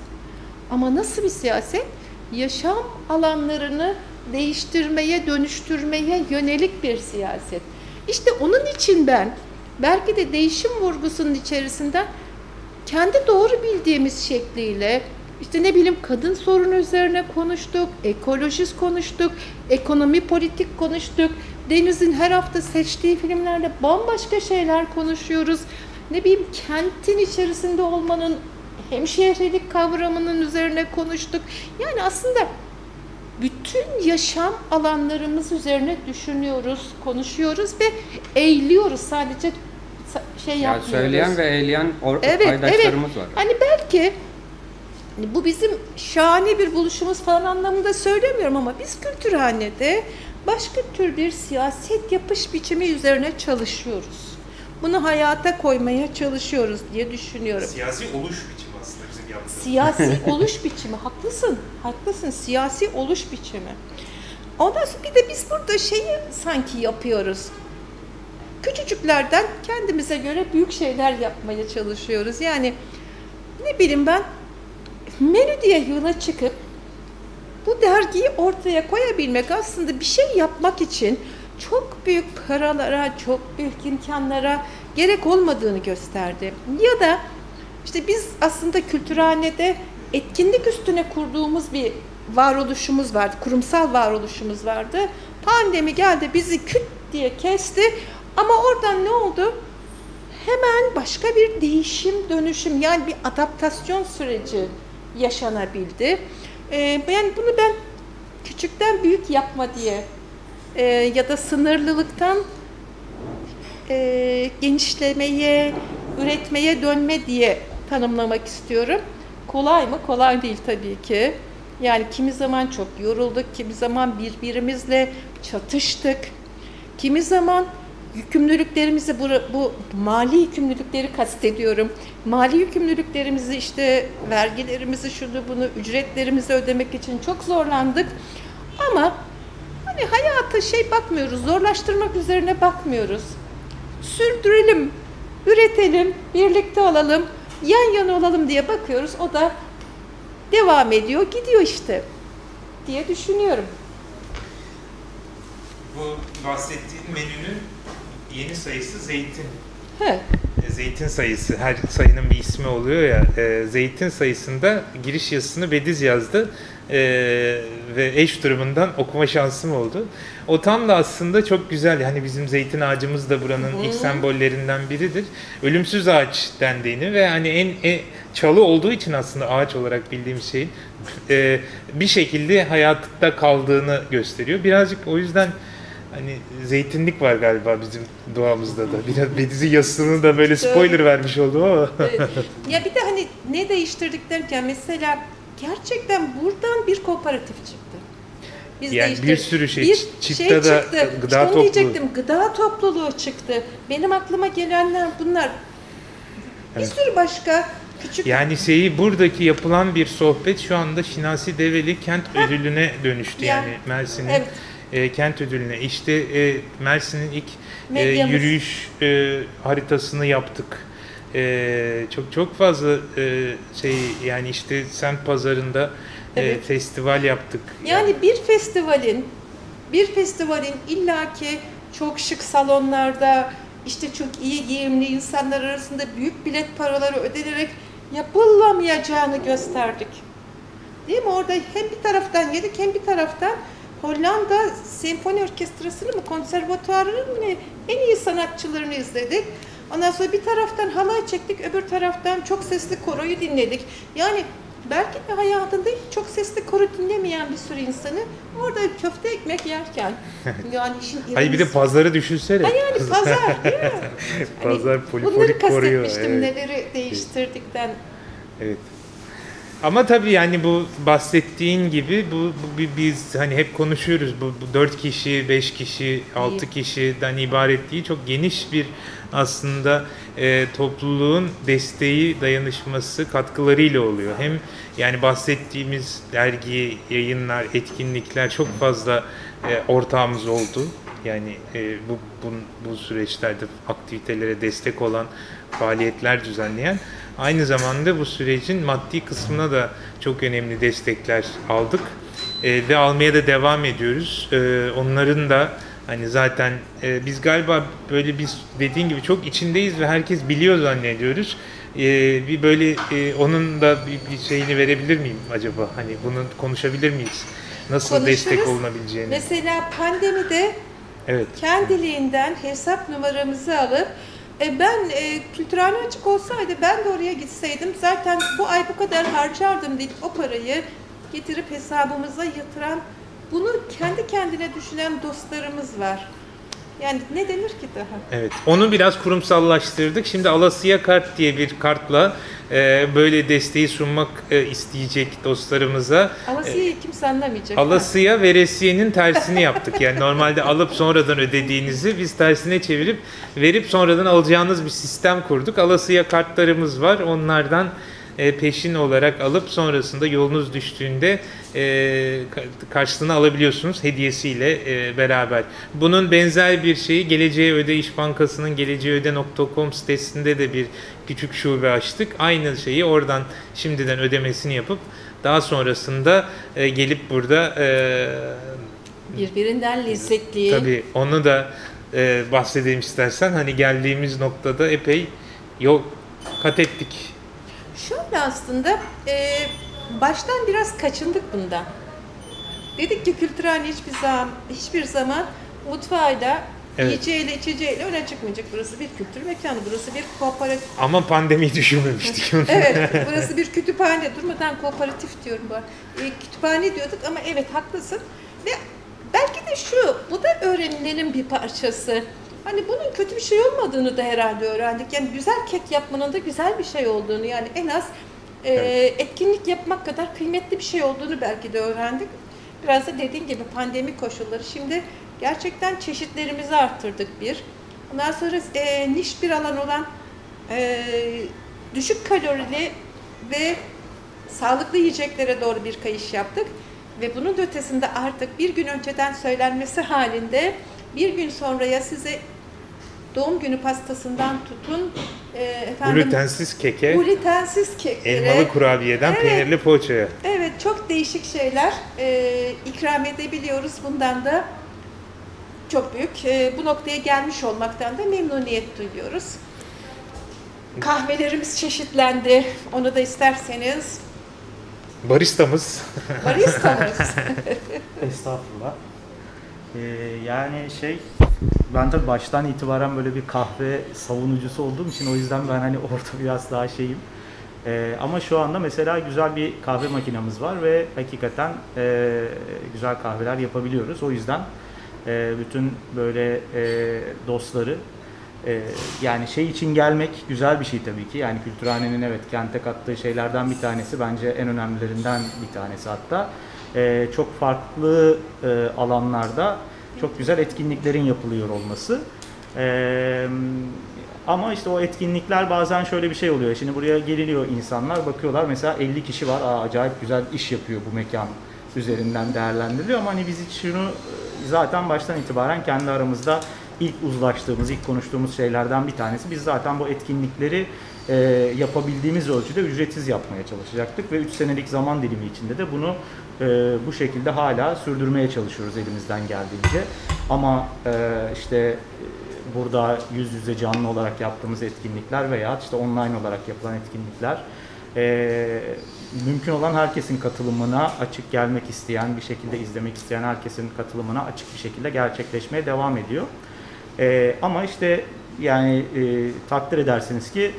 Ama nasıl bir siyaset? Yaşam alanlarını değiştirmeye, dönüştürmeye yönelik bir siyaset. İşte onun için ben belki de değişim vurgusunun içerisinden kendi doğru bildiğimiz şekliyle işte ne bileyim kadın sorunu üzerine konuştuk, ekolojist konuştuk, ekonomi politik konuştuk, Deniz'in her hafta seçtiği filmlerle bambaşka şeyler konuşuyoruz. Ne bileyim kentin içerisinde olmanın, hemşehrilik kavramının üzerine konuştuk. Yani aslında bütün yaşam alanlarımız üzerine düşünüyoruz, konuşuyoruz ve eğiliyoruz, sadece şey yani yapmıyoruz. Söyleyen ve eğleyen paydaşlarımız var. Hani belki bu bizim şahane bir buluşumuz falan anlamında söylemiyorum ama biz Kültürhane'de başka tür bir siyaset yapış biçimi üzerine çalışıyoruz. Bunu hayata koymaya çalışıyoruz diye düşünüyorum. Siyasi oluş biçimi aslında bizim yaptığımız. Siyasi oluş biçimi, haklısın. Siyasi oluş biçimi. Ondan sonra bir de biz burada şeyi sanki yapıyoruz. Küçücüklerden kendimize göre büyük şeyler yapmaya çalışıyoruz. Yani ne bileyim ben Melodi'ye yola çıkıp bu dergiyi ortaya koyabilmek aslında bir şey yapmak için çok büyük paralara, çok büyük imkanlara gerek olmadığını gösterdi. Ya da işte biz aslında Kültürhane'de etkinlik üstüne kurduğumuz bir varoluşumuz vardı, kurumsal varoluşumuz vardı. Pandemi geldi, bizi küt diye kesti ama oradan ne oldu? Hemen başka bir değişim, dönüşüm, yani bir adaptasyon süreci yaşanabildi. Yani bunu ben küçükten büyük yapma diye ya da sınırlılıktan genişlemeye, üretmeye dönme diye tanımlamak istiyorum. Kolay mı? Kolay değil tabii ki. Yani kimi zaman çok yorulduk, kimi zaman birbirimizle çatıştık, kimi zaman yükümlülüklerimizi, bu mali yükümlülükleri kastediyorum. Mali yükümlülüklerimizi, işte vergilerimizi, şunu bunu, ücretlerimizi ödemek için çok zorlandık. Ama hani hayata şey bakmıyoruz, zorlaştırmak üzerine bakmıyoruz. Sürdürelim, üretelim, birlikte olalım, yan yana olalım diye bakıyoruz. O da devam ediyor, gidiyor işte diye düşünüyorum. Bu bahsettiğin menünün yeni sayısı zeytin. He. Zeytin sayısı, her sayının bir ismi oluyor ya. Zeytin sayısında giriş yazısını Bediz yazdı ve eş durumundan okuma şansım oldu. O tam da aslında çok güzel. Yani bizim zeytin ağacımız da buranın ilk sembollerinden biridir. Ölümsüz ağaç dendiğini ve hani çalı olduğu için aslında ağaç olarak bildiğim şeyin bir şekilde hayatta kaldığını gösteriyor. Birazcık o yüzden hani zeytinlik var galiba bizim doğamızda da. Biraz Bediz'in yazısını da böyle spoiler vermiş oldum ama. Evet. Ya bir de hani ne değiştirdik derken mesela gerçekten buradan bir kooperatif çıktı. Biz yani bir sürü şey, çıktı da gıda topluluğu. Diyecektim, gıda topluluğu çıktı. Benim aklıma gelenler bunlar. Bir sürü başka küçük. Yani buradaki yapılan bir sohbet şu anda Şinasi Develi kent ödülüne dönüştü yani Mersin'in. Evet. Kent ödülüne. İşte Mersin'in ilk yürüyüş haritasını yaptık. Çok fazla yani işte semt pazarında festival yaptık. Yani bir festivalin illaki çok şık salonlarda, işte çok iyi giyimli insanlar arasında büyük bilet paraları ödenerek yapılamayacağını gösterdik. Değil mi? Orada hem bir taraftan yedik hem bir taraftan Hollanda Senfoni Orkestrası'nı mı, konservatuarını mı, en iyi sanatçılarını izledik. Ondan sonra bir taraftan halay çektik, öbür taraftan çok sesli koroyu dinledik. Yani belki de hayatında hiç çok sesli koro dinlemeyen bir sürü insanı orada köfte ekmek yerken. Yani hayır, bir de pazarı düşünsene. Ha yani pazar değil mi? Pazar polifonik koruyor. Bunları kastetmiştim, evet. Neleri değiştirdikten. Evet. Ama tabii yani bu bahsettiğin gibi bu biz hani hep konuşuyoruz, bu 4 kişi, 5 kişi, 6 kişiden ibaret değil, çok geniş bir aslında topluluğun desteği, dayanışması, katkılarıyla oluyor. Hem yani bahsettiğimiz dergi, yayınlar, etkinlikler, çok fazla ortağımız oldu. Yani bu süreçlerde aktivitelere destek olan, faaliyetler düzenleyen, aynı zamanda bu sürecin maddi kısmına da çok önemli destekler aldık ve almaya da devam ediyoruz. Onların da hani zaten biz galiba böyle biz dediğin gibi çok içindeyiz ve herkes biliyor zannediyoruz. Bir böyle onun da bir şeyini verebilir miyim acaba? Hani bunu konuşabilir miyiz? Nasıl konuşuruz, destek olunabileceğini? Mesela pandemide evet, kendiliğinden hesap numaramızı alıp ben Kültürhane açık olsaydı ben de oraya gitseydim zaten bu ay bu kadar harcardım deyip o parayı getirip hesabımıza yatıran, bunu kendi kendine düşünen dostlarımız var. Yani ne denir ki daha? Evet, onu biraz kurumsallaştırdık. Şimdi Alasiya Kart diye bir kartla böyle desteği sunmak isteyecek dostlarımıza. Alasiye'yi kimse anlamayacak. Alasiya veresiyenin tersini yaptık. Yani normalde alıp sonradan ödediğinizi biz tersine çevirip verip sonradan alacağınız bir sistem kurduk. Alasiya kartlarımız var. Onlardan peşin olarak alıp sonrasında yolunuz düştüğünde karşılığını alabiliyorsunuz hediyesiyle beraber. Bunun benzer bir şeyi Geleceğe Öde İş Bankası'nın geleceğeöde.com sitesinde de bir küçük şube açtık. Aynı şeyi oradan şimdiden ödemesini yapıp daha sonrasında gelip burada birbirinden lezzetli. Tabii onu da bahsedelim istersen. Hani geldiğimiz noktada epey yol kat ettik. Şöyle aslında baştan biraz kaçındık bundan. Dedik ki Kültürhane hiçbir zaman mutfağıyla, evet, yiyeceğiyle, içeceğiyle öne çıkmayacak. Burası bir kültür mekanı, burası bir kooperatif. Ama pandemiyi düşünmemiştik. Evet, burası bir kütüphane. Durmadan kooperatif diyorum bu. Kütüphane diyorduk ama evet haklısın. Ve belki de şu, bu da öğrenilenin bir parçası. Hani bunun kötü bir şey olmadığını da herhalde öğrendik. Yani güzel kek yapmanın da güzel bir şey olduğunu, yani en az evet, etkinlik yapmak kadar kıymetli bir şey olduğunu belki de öğrendik. Biraz da dediğin gibi pandemi koşulları. Şimdi gerçekten çeşitlerimizi arttırdık bir. Ondan sonra niş bir alan olan düşük kalorili ve sağlıklı yiyeceklere doğru bir kayış yaptık. Ve bunun da ötesinde artık bir gün önceden söylenmesi halinde bir gün sonraya size doğum günü pastasından tutun, glutensiz keke, glutensiz keklere, elmalı kurabiyeden, evet, peynirli poğaçaya. Evet, çok değişik şeyler ikram edebiliyoruz. Bundan da çok büyük, bu noktaya gelmiş olmaktan da memnuniyet duyuyoruz. Kahvelerimiz çeşitlendi. Onu da isterseniz. Baristamız. Estağfurullah. Yani ben tabii baştan itibaren böyle bir kahve savunucusu olduğum için o yüzden ben hani orada biraz daha şeyim. Ama şu anda mesela güzel bir kahve makinamız var ve hakikaten güzel kahveler yapabiliyoruz. O yüzden bütün böyle dostları yani için gelmek güzel bir şey tabii ki. Yani Kültürhane'nin evet kente kattığı şeylerden bir tanesi, bence en önemlilerinden bir tanesi hatta. Çok farklı alanlarda çok güzel etkinliklerin yapılıyor olması. Ama işte o etkinlikler bazen şöyle bir şey oluyor. Şimdi buraya geliniyor, insanlar bakıyorlar mesela 50 kişi var. Aa, acayip güzel iş yapıyor bu mekan üzerinden değerlendiriliyor. Ama hani biz hiç şunu zaten baştan itibaren kendi aramızda ilk uzlaştığımız, ilk konuştuğumuz şeylerden bir tanesi. Biz zaten bu etkinlikleri yapabildiğimiz ölçüde ücretsiz yapmaya çalışacaktık ve 3 senelik zaman dilimi içinde de bunu bu şekilde hala sürdürmeye çalışıyoruz elimizden geldiğince. Ama işte burada yüz yüze canlı olarak yaptığımız etkinlikler veya işte online olarak yapılan etkinlikler mümkün olan herkesin katılımına açık, gelmek isteyen, bir şekilde izlemek isteyen herkesin katılımına açık bir şekilde gerçekleşmeye devam ediyor. Ama işte yani takdir edersiniz ki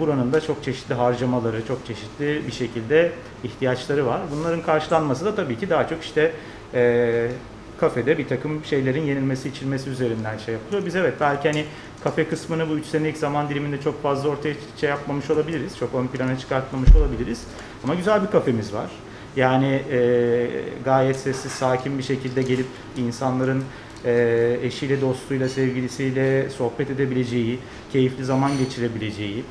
buranın da çok çeşitli harcamaları, çok çeşitli bir şekilde ihtiyaçları var. Bunların karşılanması da tabii ki daha çok işte kafede bir takım şeylerin yenilmesi, içilmesi üzerinden şey yapılıyor. Biz evet belki hani kafe kısmını bu 3 senelik zaman diliminde çok fazla ortaya şey yapmamış olabiliriz. Çok ön plana çıkartmamış olabiliriz. Ama güzel bir kafemiz var. Yani gayet sessiz, sakin bir şekilde gelip insanların eşiyle, dostuyla, sevgilisiyle sohbet edebileceği, keyifli zaman geçirebileceği,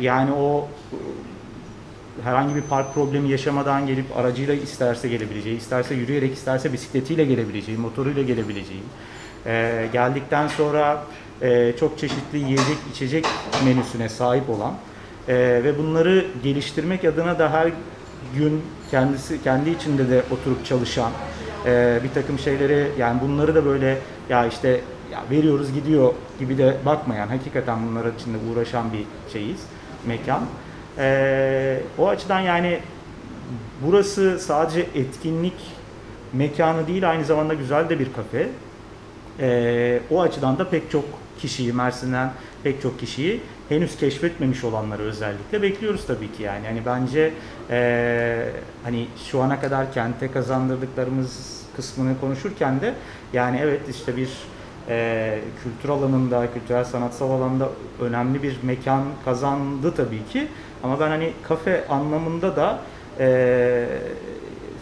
yani o herhangi bir park problemi yaşamadan gelip aracıyla isterse gelebileceği, isterse yürüyerek, isterse bisikletiyle gelebileceği, motoruyla gelebileceği, geldikten sonra çok çeşitli yiyecek, içecek menüsüne sahip olan ve bunları geliştirmek adına da her gün kendi içinde de oturup çalışan, bir takım şeyleri, yani bunları da böyle ya işte ya veriyoruz gidiyor gibi de bakmayan, hakikaten bunların içinde uğraşan bir şeyiz, mekan. O açıdan yani burası sadece etkinlik mekanı değil, aynı zamanda güzel de bir kafe. O açıdan da pek çok kişiyi, Mersin'den pek çok kişiyi, henüz keşfetmemiş olanları özellikle bekliyoruz tabii ki yani. Yani bence hani şu ana kadar kente kazandırdıklarımız kısmını konuşurken de yani evet işte bir kültür alanında, kültürel sanatsal alanda önemli bir mekan kazandı tabii ki. Ama ben hani kafe anlamında da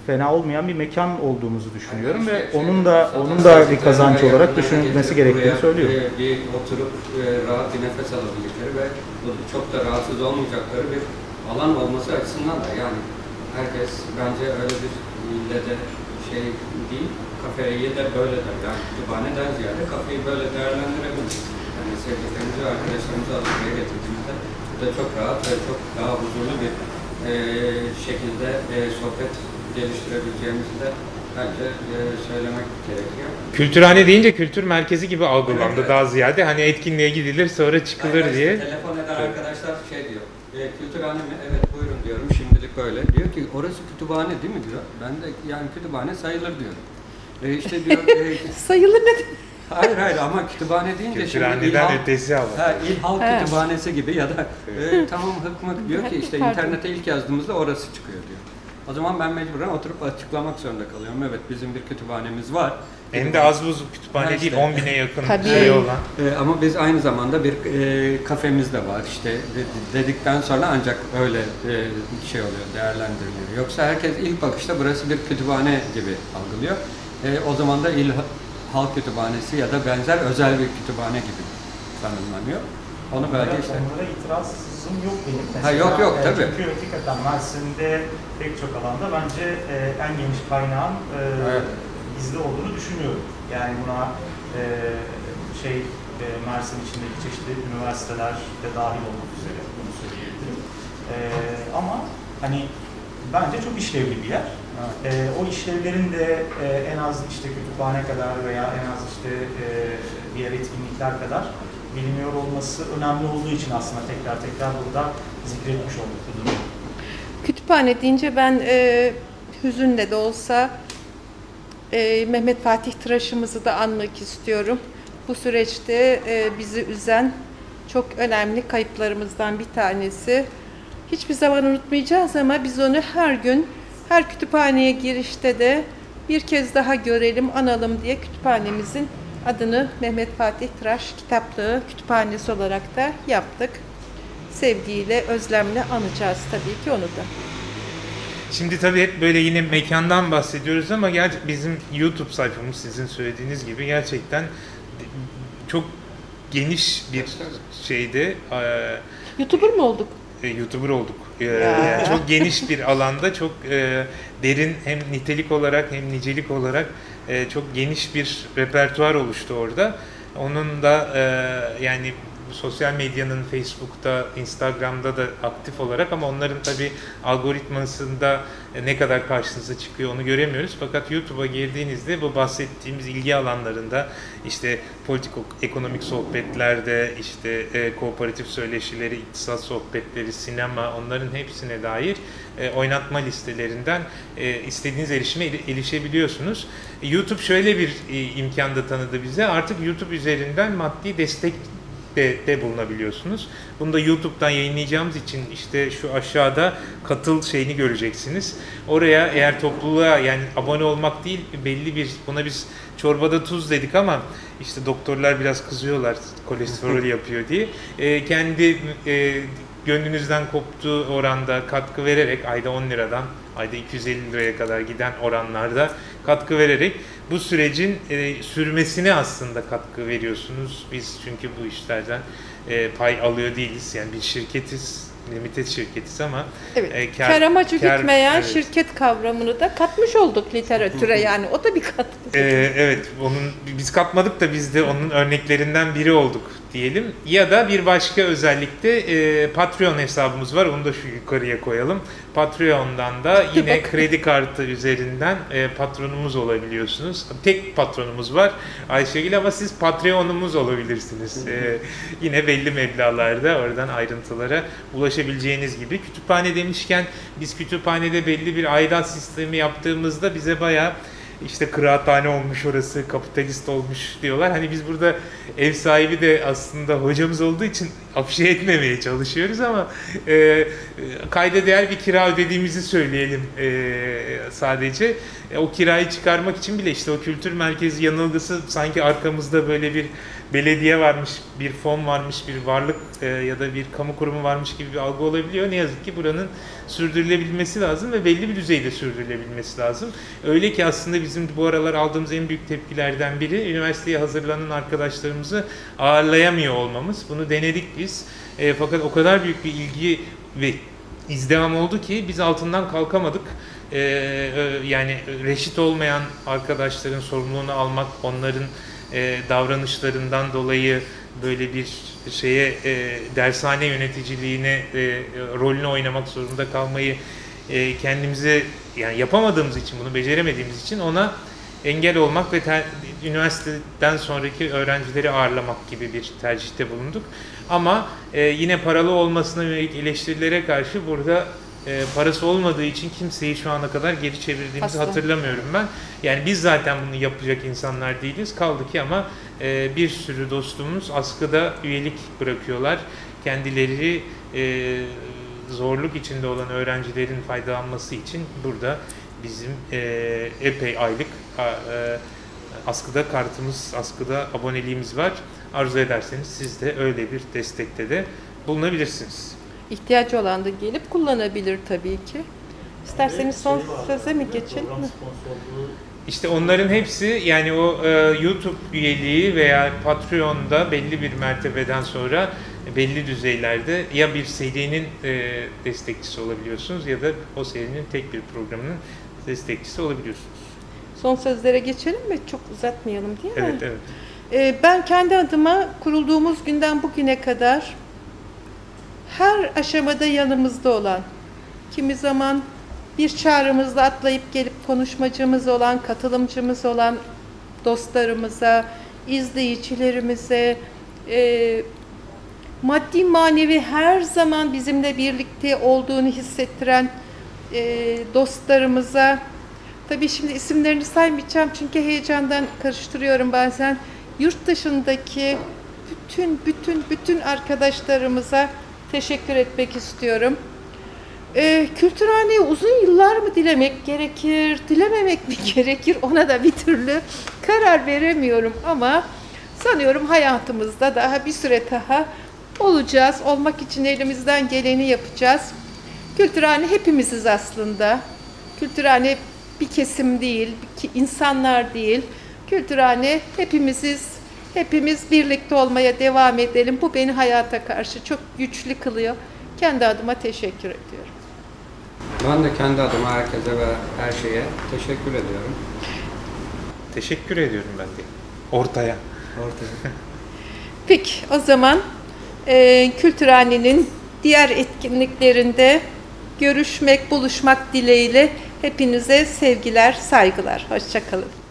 fena olmayan bir mekan olduğumuzu düşünüyorum yani, ve onun da bir kazanç olarak düşünülmesi gerektiğini söylüyorum. Bir oturup rahat bir nefes alabilecekleri ve çok da rahatsız olmayacakları bir alan olması açısından da yani herkes bence öyle bir ille de şey değil, kafeyi de böyle de yani kütüphaneden ziyade kafeyi böyle değerlendirebiliriz. Yani sevdiklerimizi, arkadaşlarımızı alışmaya getirdiğimizde bu da çok rahat ve çok daha huzurlu bir şekilde sohbet geliştirebileceğimizi de bence söylemek gerekiyor. Kültürhane deyince kültür merkezi gibi algılandı, evet. Daha ziyade hani etkinliğe gidilir sonra çıkılır yani diye. Telefon eden arkadaşlar şey diyor, kültürhane mi? Evet buyurun diyorum, şimdilik böyle. Diyor ki orası kütüphane değil mi diyor. Ben de yani kütüphane sayılır diyorum. İşte diyor. Sayılır ne? Hayır ama kütüphane deyince şimdi İlhalk Kütüphanesi gibi ya da tamam hıkmık diyor ki işte internete ilk yazdığımızda orası çıkıyor diyor. O zaman ben mecburen oturup açıklamak zorunda kalıyorum. Evet bizim bir kütüphanemiz var. Hem de az buz kütüphane işte, değil 10.000'e yakın şey olan. Ama biz aynı zamanda bir kafemiz de var. İşte dedikten sonra ancak öyle şey oluyor, değerlendiriliyor. Yoksa herkes ilk bakışta burası bir kütüphane gibi algılıyor. O zaman da halk kütüphanesi ya da benzer özel bir kütüphane gibi tanımlanıyor. Onu belki işte. Onlara itirazım yok benim. Mesela, yok tabii. Çünkü hakikaten Mersin'de pek çok alanda bence en geniş kaynağın bizde olduğunu düşünüyorum. Yani buna Mersin içindeki çeşitli üniversiteler de dahil olmak üzere bunu söyleyebilirim. Ama hani bence çok işlevli bir yer. Evet. O işlevlerin de en az işte kütüphane kadar veya en az işte diğer etkinlikler kadar biliniyor olması önemli olduğu için aslında tekrar burada zikretmiş olduk bu durumu. Kütüphane deyince ben hüzünle de olsa Mehmet Fatih Traş'ımızı da anmak istiyorum. Bu süreçte bizi üzen çok önemli kayıplarımızdan bir tanesi. Hiçbir zaman unutmayacağız ama biz onu her gün, her kütüphaneye girişte de bir kez daha görelim, analım diye kütüphanemizin adını Mehmet Fatih Traş Kitaplığı Kütüphanesi olarak da yaptık. Sevgiyle, özlemle anacağız tabii ki onu da. Şimdi tabii hep böyle yine mekandan bahsediyoruz ama bizim YouTube sayfamız sizin söylediğiniz gibi gerçekten çok geniş bir şeydi. YouTuber mı olduk? YouTuber olduk. Yani çok geniş bir alanda, çok derin hem nitelik olarak hem nicelik olarak çok geniş bir repertuar oluştu orada. Onun da yani sosyal medyanın Facebook'ta, Instagram'da da aktif olarak, ama onların tabii algoritmasında ne kadar karşınıza çıkıyor onu göremiyoruz. Fakat YouTube'a girdiğinizde bu bahsettiğimiz ilgi alanlarında işte politiko ekonomik sohbetlerde, işte kooperatif söyleşileri, iktisat sohbetleri, sinema, onların hepsine dair oynatma listelerinden istediğiniz erişime erişebiliyorsunuz. YouTube şöyle bir imkan da tanıdı bize. Artık YouTube üzerinden maddi destek de bulunabiliyorsunuz. Bunu da YouTube'dan yayınlayacağımız için işte şu aşağıda katıl şeyini göreceksiniz. Oraya eğer topluluğa, yani abone olmak değil, belli bir, buna biz çorbada tuz dedik ama işte doktorlar biraz kızıyorlar kolesterol yapıyor diye. Kendi gönlünüzden koptuğu oranda katkı vererek, ayda 10 liradan ayda 250 liraya kadar giden oranlarda katkı vererek bu sürecin sürmesine aslında katkı veriyorsunuz. Biz çünkü bu işlerden pay alıyor değiliz. Yani bir şirketiz, limited şirketiz ama evet, kar amacı gütmeyen evet, şirket kavramını da katmış olduk literatüre. Yani o da bir katkı. Evet, onun biz katmadık da biz de onun örneklerinden biri olduk diyelim. Ya da bir başka özellikle Patreon hesabımız var. Onu da şu yukarıya koyalım. Patreon'dan da yine kredi kartı üzerinden patronumuz olabiliyorsunuz. Tek patronumuz var Ayşegül, ama siz Patreon'umuz olabilirsiniz. Yine belli meblağlarda oradan ayrıntılara ulaşabileceğiniz gibi. Kütüphane demişken, biz kütüphanede belli bir aidat sistemi yaptığımızda bize bayağı İşte kıraathane olmuş orası, kapitalist olmuş diyorlar. Hani biz burada ev sahibi de aslında hocamız olduğu için afişe etmemeye çalışıyoruz ama kayda değer bir kira ödediğimizi söyleyelim sadece. O kirayı çıkarmak için bile işte o kültür merkezi yanılgısı, sanki arkamızda böyle bir belediye varmış, bir fon varmış, bir varlık ya da bir kamu kurumu varmış gibi bir algı olabiliyor. Ne yazık ki buranın sürdürülebilmesi lazım ve belli bir düzeyde sürdürülebilmesi lazım. Öyle ki aslında bizim bu aralar aldığımız en büyük tepkilerden biri, üniversiteye hazırlanan arkadaşlarımızı ağırlayamıyor olmamız. Bunu denedik biz. Fakat o kadar büyük bir ilgi ve izdiham oldu ki biz altından kalkamadık. Yani reşit olmayan arkadaşların sorumluluğunu almak, onların davranışlarından dolayı böyle bir şeye, dershane yöneticiliğine rolünü oynamak zorunda kalmayı kendimize, yani yapamadığımız için, bunu beceremediğimiz için ona engel olmak ve üniversiteden sonraki öğrencileri ağırlamak gibi bir tercihte bulunduk. Ama yine paralı olmasına yönelik eleştirilere karşı burada parası olmadığı için kimseyi şu ana kadar geri çevirdiğimizi hatırlamıyorum ben. Yani biz zaten bunu yapacak insanlar değiliz. Kaldı ki ama bir sürü dostumuz askıda üyelik bırakıyorlar. Kendileri zorluk içinde olan öğrencilerin faydalanması için burada bizim epey aylık askıda kartımız, askıda aboneliğimiz var. Arzu ederseniz siz de öyle bir destekte de bulunabilirsiniz. İhtiyaç olan da gelip kullanabilir tabii ki. İsterseniz son söze mi geçelim? İşte onların hepsi, yani o YouTube üyeliği veya Patreon'da belli bir mertebeden sonra belli düzeylerde ya bir serinin destekçisi olabiliyorsunuz ya da o serinin tek bir programının destekçisi olabiliyorsunuz. Son sözlere geçelim mi? Çok uzatmayalım değil mi? Evet, evet. Ben kendi adıma kurulduğumuz günden bugüne kadar her aşamada yanımızda olan, kimi zaman bir çağrımızla atlayıp gelip konuşmacımız olan, katılımcımız olan dostlarımıza, izleyicilerimize, maddi manevi her zaman bizimle birlikte olduğunu hissettiren dostlarımıza, tabii şimdi isimlerini saymayacağım çünkü heyecandan karıştırıyorum bazen, yurt dışındaki bütün arkadaşlarımıza teşekkür etmek istiyorum. Kültürhane'ye uzun yıllar mı dilemek gerekir, dilememek mi gerekir, ona da bir türlü karar veremiyorum ama sanıyorum hayatımızda daha bir süre daha olacağız. Olmak için elimizden geleni yapacağız. Kültürhane hepimiziz aslında. Kültürhane bir kesim değil, insanlar değil. Kültürhane hepimiziz. Hepimiz birlikte olmaya devam edelim. Bu beni hayata karşı çok güçlü kılıyor. Kendi adıma teşekkür ediyorum. Ben de kendi adıma herkese ve her şeye teşekkür ediyorum. Teşekkür ediyorum ben de. Ortaya. Peki o zaman Kültürhane'nin diğer etkinliklerinde görüşmek, buluşmak dileğiyle hepinize sevgiler, saygılar. Hoşça kalın.